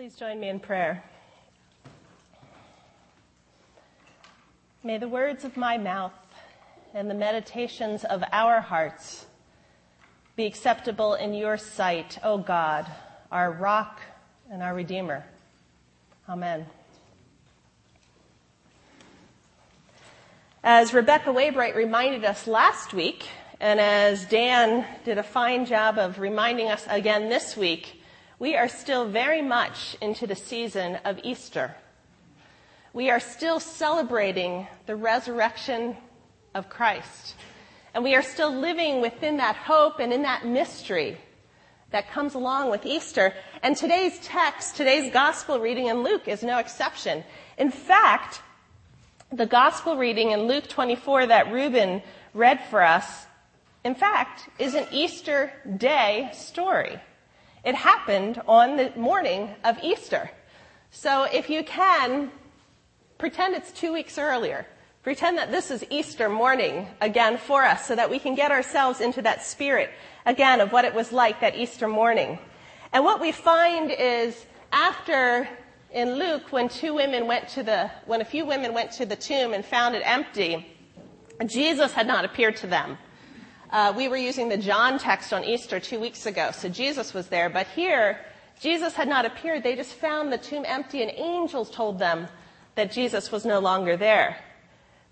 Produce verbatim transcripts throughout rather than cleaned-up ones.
Please join me in prayer. May the words of my mouth and the meditations of our hearts be acceptable in your sight, O God, our rock and our Redeemer. Amen. As Rebecca Waybright reminded us last week, and as Dan did a fine job of reminding us again this week, we are still very much into the season of Easter. We are still celebrating the resurrection of Christ. And we are still living within that hope and in that mystery that comes along with Easter. And today's text, today's gospel reading in Luke is no exception. In fact, the gospel reading in Luke twenty-four that Reuben read for us, in fact, is an Easter day story. It happened on the morning of Easter. So if you can, pretend it's two weeks earlier. Pretend that this is Easter morning again for us so that we can get ourselves into that spirit again of what it was like that Easter morning. And what we find is after in Luke, when two women went to the, when a few women went to the tomb and found it empty, Jesus had not appeared to them. Uh, we were using the John text on Easter two weeks ago, so Jesus was there. But here, Jesus had not appeared. They just found the tomb empty, and angels told them that Jesus was no longer there.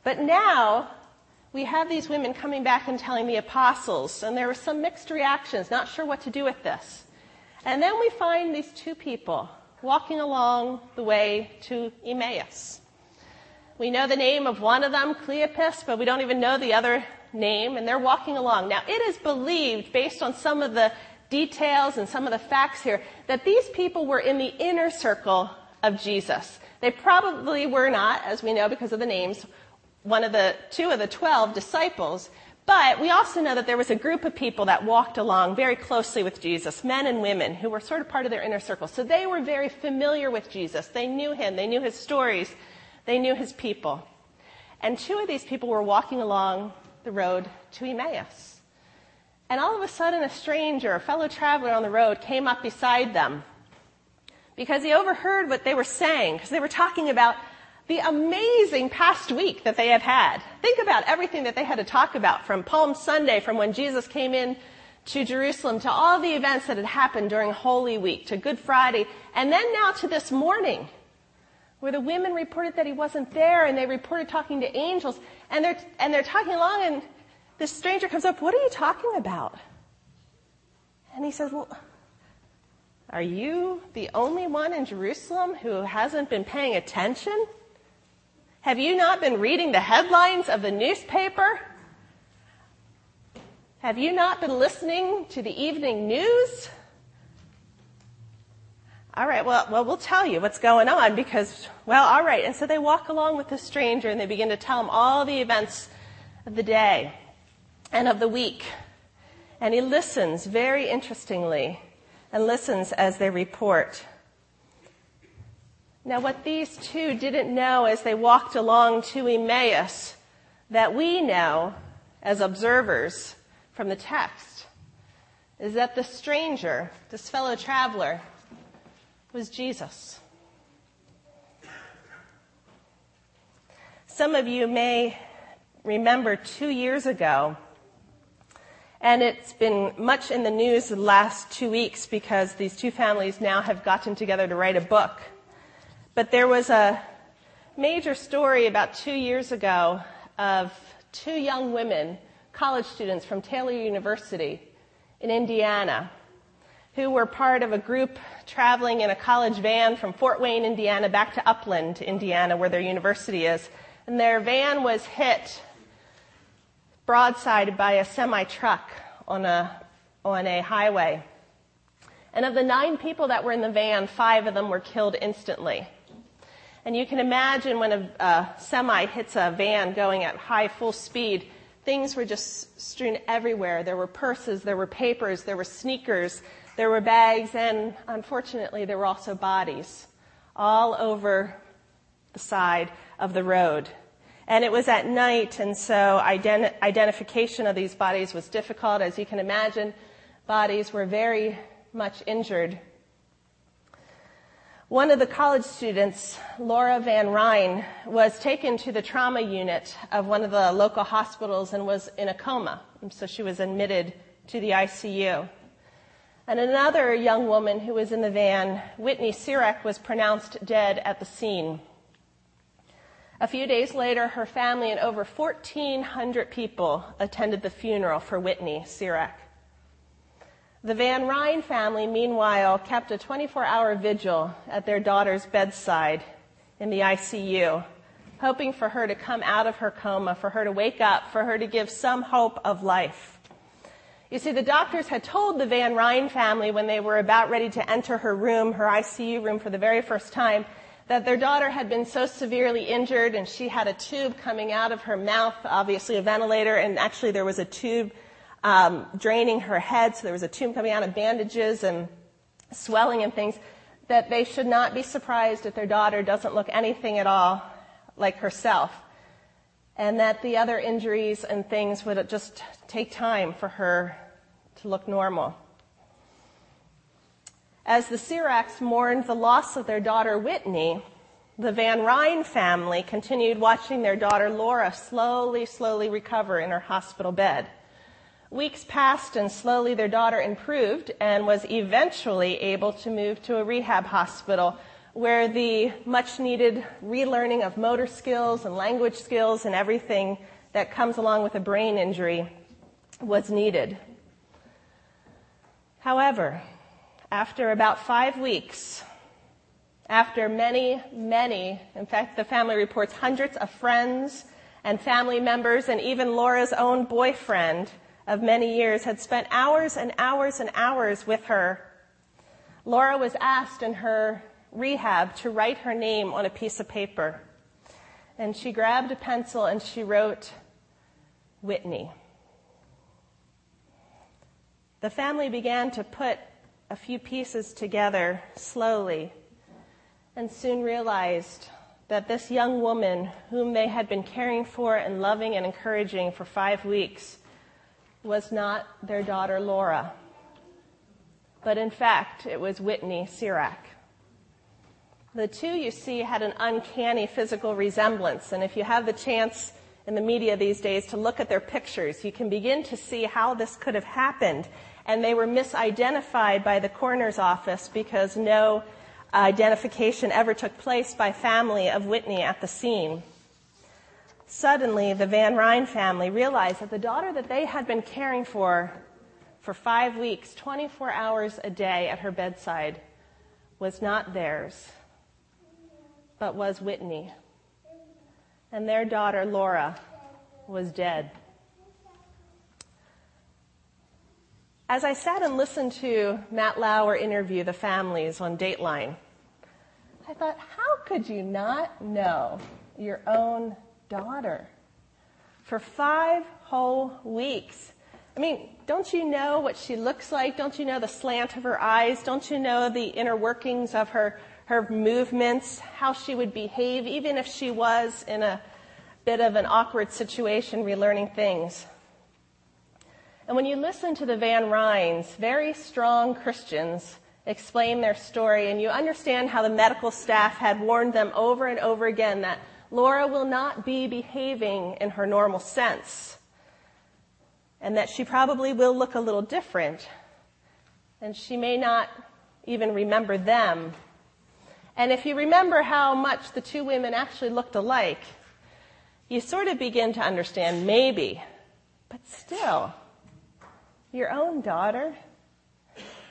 But now, we have these women coming back and telling the apostles, and there were some mixed reactions, not sure what to do with this. And then we find these two people walking along the way to Emmaus. We know the name of one of them, Cleopas, but we don't even know the other name, and they're walking along. Now, it is believed, based on some of the details and some of the facts here, that these people were in the inner circle of Jesus. They probably were not, as we know because of the names, one of the two of the twelve disciples, but we also know that there was a group of people that walked along very closely with Jesus, men and women who were sort of part of their inner circle. So they were very familiar with Jesus. They knew him. They knew his stories. They knew his people. And two of these people were walking along the road to Emmaus. And all of a sudden, a stranger, a fellow traveler on the road, came up beside them because he overheard what they were saying, because they were talking about the amazing past week that they had had. Think about everything that they had to talk about, from Palm Sunday, from when Jesus came in to Jerusalem, to all the events that had happened during Holy Week, to Good Friday, and then now to this morning, where the women reported that he wasn't there, and they reported talking to angels, and they're and they're talking along, and this stranger comes up, "What are you talking about?" And he says, "Well, are you the only one in Jerusalem who hasn't been paying attention? Have you not been reading the headlines of the newspaper? Have you not been listening to the evening news? All right, well, well, we'll tell you what's going on because, well, all right." And so they walk along with the stranger and they begin to tell him all the events of the day and of the week. And he listens very interestingly and listens as they report. Now, what these two didn't know as they walked along to Emmaus that we know as observers from the text is that the stranger, this fellow traveler, was Jesus. Some of you may remember two years ago, and it's been much in the news the last two weeks because these two families now have gotten together to write a book. But there was a major story about two years ago of two young women, college students from Taylor University in Indiana, who were part of a group traveling in a college van from Fort Wayne, Indiana, back to Upland, Indiana, where their university is. And their van was hit broadside by a semi-truck on a, on a highway. And of the nine people that were in the van, five of them were killed instantly. And you can imagine when a, a semi hits a van going at high, full speed, things were just strewn everywhere. There were purses, there were papers, there were sneakers, there were bags, and unfortunately there were also bodies all over the side of the road. And it was at night, and so ident- identification of these bodies was difficult. As you can imagine, bodies were very much injured. One of the college students, Laura Van Ryn, was taken to the trauma unit of one of the local hospitals and was in a coma, and so she was admitted to the I C U. And another young woman who was in the van, Whitney Cerak, was pronounced dead at the scene. A few days later, her family and over fourteen hundred people attended the funeral for Whitney Cerak. The Van Ryn family, meanwhile, kept a twenty-four hour vigil at their daughter's bedside in the I C U, hoping for her to come out of her coma, for her to wake up, for her to give some hope of life. You see, the doctors had told the Van Ryn family when they were about ready to enter her room, her I C U room for the very first time, that their daughter had been so severely injured and she had a tube coming out of her mouth, obviously a ventilator, and actually there was a tube Um, draining her head, so there was a tube coming out of bandages and swelling and things, that they should not be surprised if their daughter doesn't look anything at all like herself, and that the other injuries and things would just take time for her to look normal. As the Ceraks mourned the loss of their daughter Whitney, the Van Ryn family continued watching their daughter Laura slowly, slowly recover in her hospital bed. Weeks passed, and slowly their daughter improved and was eventually able to move to a rehab hospital where the much-needed relearning of motor skills and language skills and everything that comes along with a brain injury was needed. However, after about five weeks, after many, many, in fact, the family reports hundreds of friends and family members and even Laura's own boyfriend of many years had spent hours and hours and hours with her, Laura was asked in her rehab to write her name on a piece of paper. And she grabbed a pencil and she wrote, Whitney. The family began to put a few pieces together slowly and soon realized that this young woman, whom they had been caring for and loving and encouraging for five weeks, was not their daughter Laura, but in fact it was Whitney Cerak. The two, you see, had an uncanny physical resemblance, and if you have the chance in the media these days to look at their pictures, you can begin to see how this could have happened, and they were misidentified by the coroner's office because no identification ever took place by family of Whitney at the scene. Suddenly, the Van Ryn family realized that the daughter that they had been caring for for five weeks, twenty-four hours a day at her bedside, was not theirs, but was Whitney. And their daughter, Laura, was dead. As I sat and listened to Matt Lauer interview the families on Dateline, I thought, how could you not know your own daughter for five whole weeks? I mean, don't you know what she looks like? Don't you know the slant of her eyes? Don't you know the inner workings of her, her movements, how she would behave, even if she was in a bit of an awkward situation, relearning things? And when you listen to the Van Ryns, very strong Christians, explain their story, and you understand how the medical staff had warned them over and over again that Laura will not be behaving in her normal sense, and that she probably will look a little different, and she may not even remember them. And if you remember how much the two women actually looked alike, you sort of begin to understand, maybe, but still, your own daughter?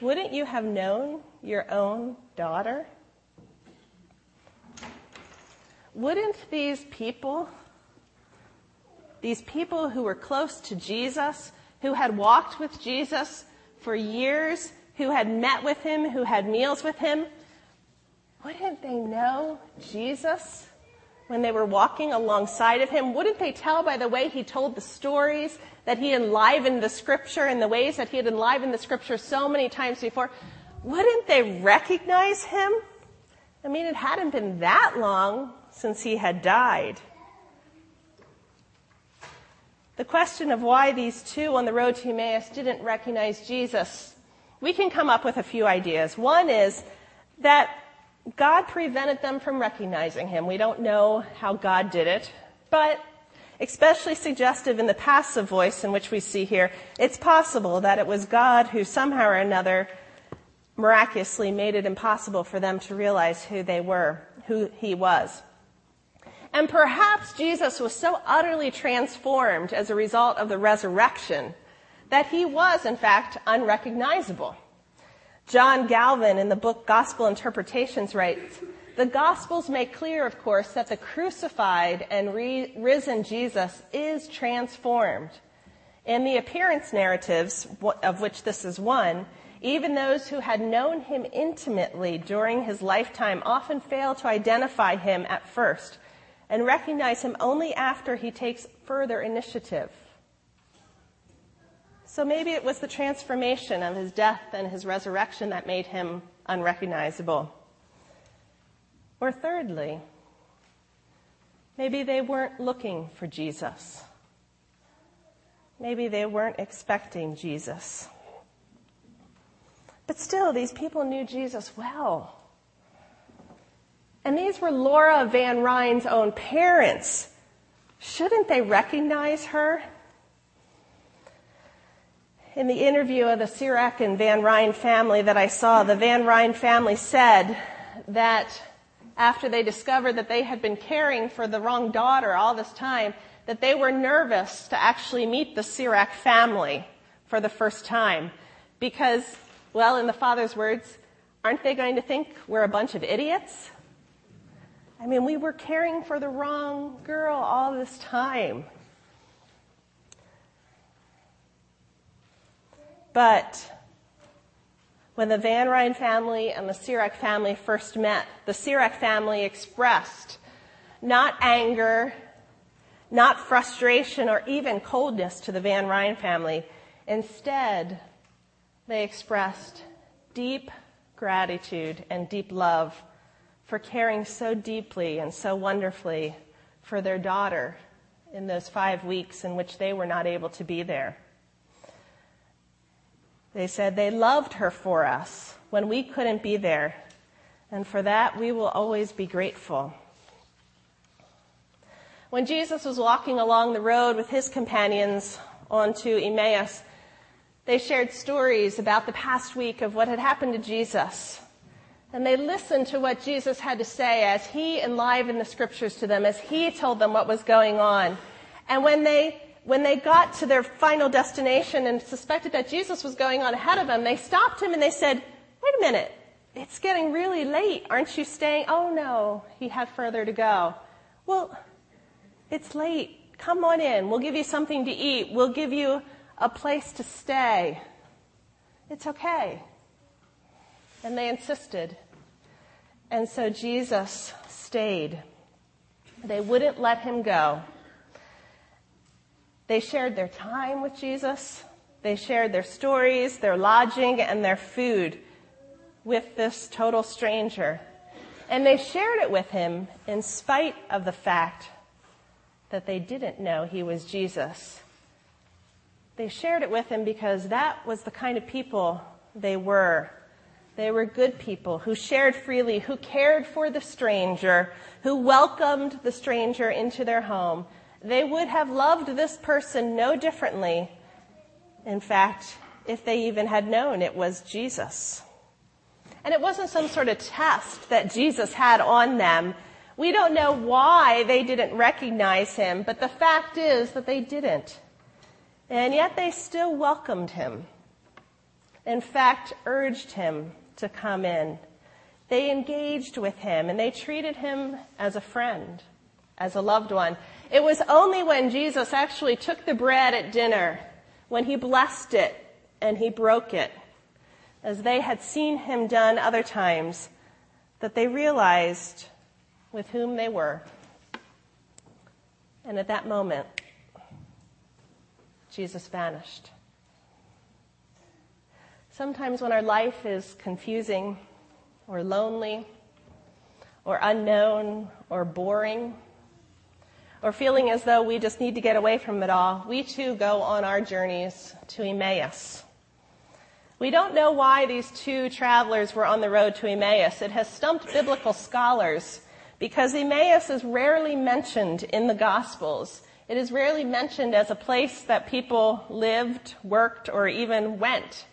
Wouldn't you have known your own daughter? Wouldn't these people, these people who were close to Jesus, who had walked with Jesus for years, who had met with him, who had meals with him, wouldn't they know Jesus when they were walking alongside of him? Wouldn't they tell by the way he told the stories, that he enlivened the scripture in the ways that he had enlivened the scripture so many times before? Wouldn't they recognize him? I mean, it hadn't been that long since he had died. The question of why these two on the road to Emmaus didn't recognize Jesus, we can come up with a few ideas. One is that God prevented them from recognizing him. We don't know how God did it, but especially suggestive in the passive voice in which we see here, it's possible that it was God who somehow or another miraculously made it impossible for them to realize who they were, who he was. And perhaps Jesus was so utterly transformed as a result of the resurrection that he was, in fact, unrecognizable. John Galvin, in the book Gospel Interpretations, writes, "The Gospels make clear, of course, that the crucified and re- risen Jesus is transformed. In the appearance narratives, of which this is one, even those who had known him intimately during his lifetime often fail to identify him at first and recognize him only after he takes further initiative." So maybe it was the transformation of his death and his resurrection that made him unrecognizable. Or thirdly, maybe they weren't looking for Jesus. Maybe they weren't expecting Jesus. But still, these people knew Jesus well. And these were Laura Van Ryn's own parents. Shouldn't they recognize her? In the interview of the Cerak and Van Ryn family that I saw, the Van Ryn family said that after they discovered that they had been caring for the wrong daughter all this time, that they were nervous to actually meet the Cerak family for the first time. Because, well, in the father's words, aren't they going to think we're a bunch of idiots? I mean, we were caring for the wrong girl all this time. But when the Van Ryn family and the Cerak family first met, the Cerak family expressed not anger, not frustration, or even coldness to the Van Ryn family. Instead, they expressed deep gratitude and deep love for caring so deeply and so wonderfully for their daughter in those five weeks in which they were not able to be there. They said they loved her for us when we couldn't be there, and for that we will always be grateful. When Jesus was walking along the road with his companions onto Emmaus, they shared stories about the past week of what had happened to Jesus. And they listened to what Jesus had to say as he enlivened the scriptures to them, as he told them what was going on. And when they when they got to their final destination and suspected that Jesus was going on ahead of them, they stopped him and they said, "Wait a minute, it's getting really late. Aren't you staying?" "Oh, no, he had further to go." "Well, it's late. Come on in. We'll give you something to eat. We'll give you a place to stay. It's okay." And they insisted. And so Jesus stayed. They wouldn't let him go. They shared their time with Jesus. They shared their stories, their lodging, and their food with this total stranger. And they shared it with him in spite of the fact that they didn't know he was Jesus. They shared it with him because that was the kind of people they were. They were good people who shared freely, who cared for the stranger, who welcomed the stranger into their home. They would have loved this person no differently, in fact, if they even had known it was Jesus. And it wasn't some sort of test that Jesus had on them. We don't know why they didn't recognize him, but the fact is that they didn't. And yet they still welcomed him. In fact, urged him to come in. They engaged with him, and they treated him as a friend, as a loved one. It was only when Jesus actually took the bread at dinner, when he blessed it and he broke it, as they had seen him done other times, that they realized with whom they were. And at that moment, Jesus vanished. Sometimes when our life is confusing or lonely or unknown or boring or feeling as though we just need to get away from it all, we too go on our journeys to Emmaus. We don't know why these two travelers were on the road to Emmaus. It has stumped biblical scholars because Emmaus is rarely mentioned in the Gospels. It is rarely mentioned as a place that people lived, worked, or even went.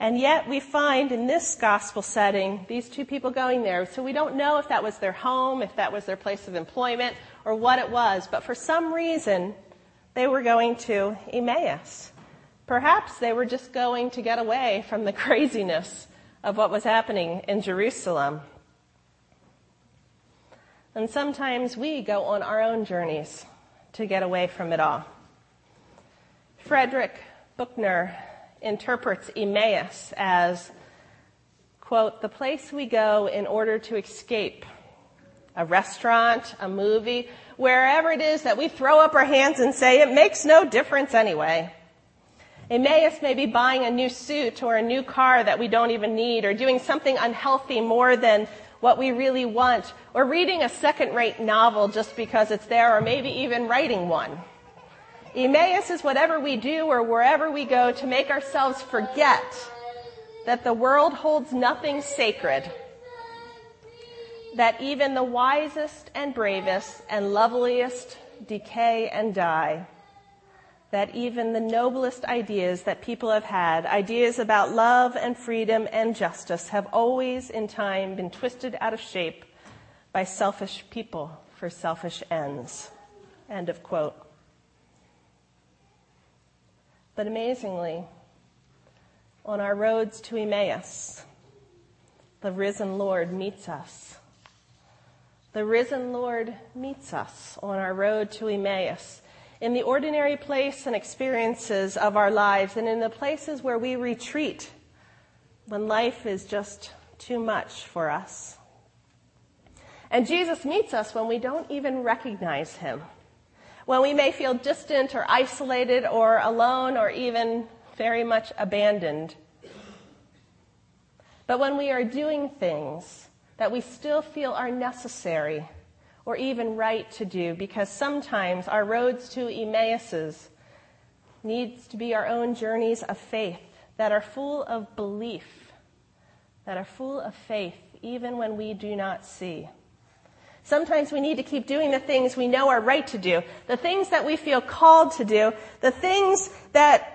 And yet we find in this gospel setting these two people going there. So we don't know if that was their home, if that was their place of employment, or what it was. But for some reason, they were going to Emmaus. Perhaps they were just going to get away from the craziness of what was happening in Jerusalem. And sometimes we go on our own journeys to get away from it all. Frederick Buchner interprets Emmaus as, quote, the place we go in order to escape a restaurant, a movie, wherever it is that we throw up our hands and say, it makes no difference anyway. Emmaus may be buying a new suit or a new car that we don't even need, or doing something unhealthy more than what we really want, or reading a second-rate novel just because it's there, or maybe even writing one. Emmaus is whatever we do or wherever we go to make ourselves forget that the world holds nothing sacred, that even the wisest and bravest and loveliest decay and die, that even the noblest ideas that people have had, ideas about love and freedom and justice, have always in time been twisted out of shape by selfish people for selfish ends. End of quote. But amazingly, on our roads to Emmaus, the risen Lord meets us. The risen Lord meets us on our road to Emmaus, in the ordinary place and experiences of our lives, and in the places where we retreat when life is just too much for us. And Jesus meets us when we don't even recognize him, when we may feel distant or isolated or alone or even very much abandoned. But when we are doing things that we still feel are necessary or even right to do, because sometimes our roads to Emmaus needs to be our own journeys of faith that are full of belief, that are full of faith even when we do not see. Sometimes we need to keep doing the things we know are right to do, the things that we feel called to do, the things that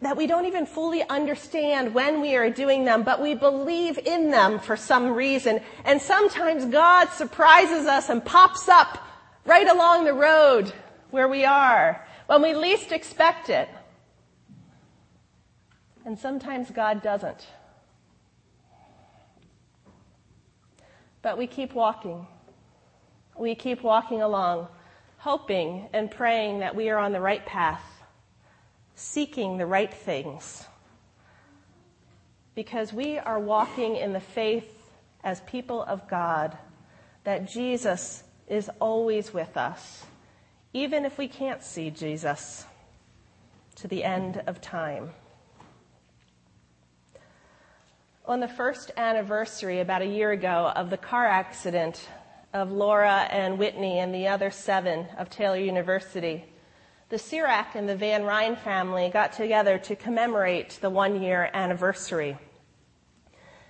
that we don't even fully understand when we are doing them, but we believe in them for some reason. And sometimes God surprises us and pops up right along the road where we are, when we least expect it. And sometimes God doesn't. But we keep walking. We keep walking along, hoping and praying that we are on the right path, seeking the right things, because we are walking in the faith as people of God that Jesus is always with us, even if we can't see Jesus, to the end of time. On the first anniversary, about a year ago, of the car accident of Laura and Whitney and the other seven of Taylor University, the Cerak and the Van Ryn family got together to commemorate the one-year anniversary.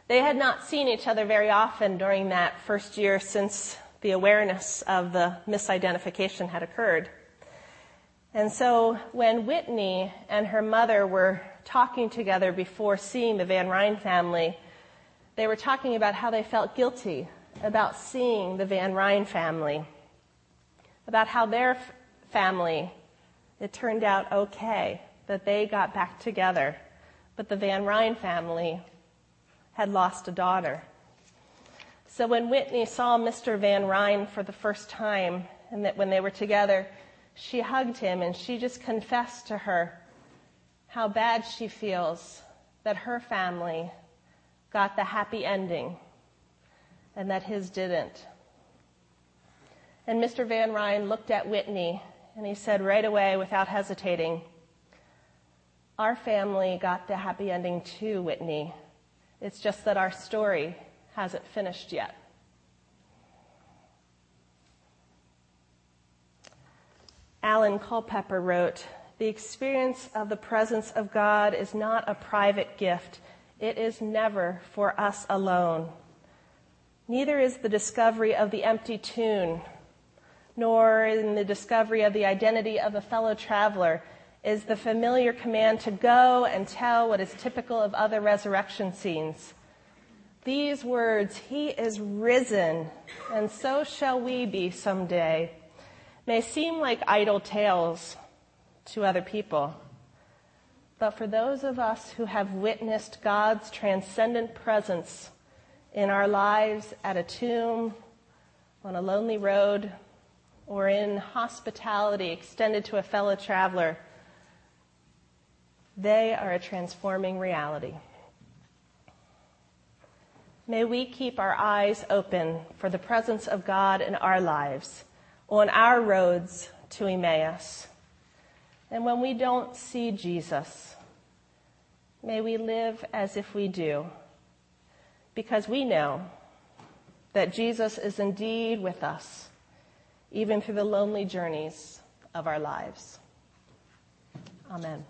They had not seen each other very often during that first year since the awareness of the misidentification had occurred. And so when Whitney and her mother were talking together before seeing the Van Ryn family, they were talking about how they felt guilty about seeing the Van Ryn family, about how their f- family... It turned out okay that they got back together, but the Van Ryn family had lost a daughter. So when Whitney saw Mister Van Ryn for the first time, and that when they were together, she hugged him and she just confessed to her how bad she feels that her family got the happy ending and that his didn't. And Mister Van Ryn looked at Whitney and he said right away, without hesitating, "Our family got the happy ending too, Whitney. It's just that our story hasn't finished yet." Alan Culpepper wrote, The experience of the presence of God is not a private gift. It is never for us alone. Neither is the discovery of the empty tomb, nor in the discovery of the identity of a fellow traveler is the familiar command to go and tell what is typical of other resurrection scenes. These words, "He is risen, and so shall we be someday," may seem like idle tales to other people. But for those of us who have witnessed God's transcendent presence in our lives at a tomb, on a lonely road, or in hospitality extended to a fellow traveler, they are a transforming reality. May we keep our eyes open for the presence of God in our lives, on our roads to Emmaus. And when we don't see Jesus, may we live as if we do, because we know that Jesus is indeed with us, even through the lonely journeys of our lives. Amen.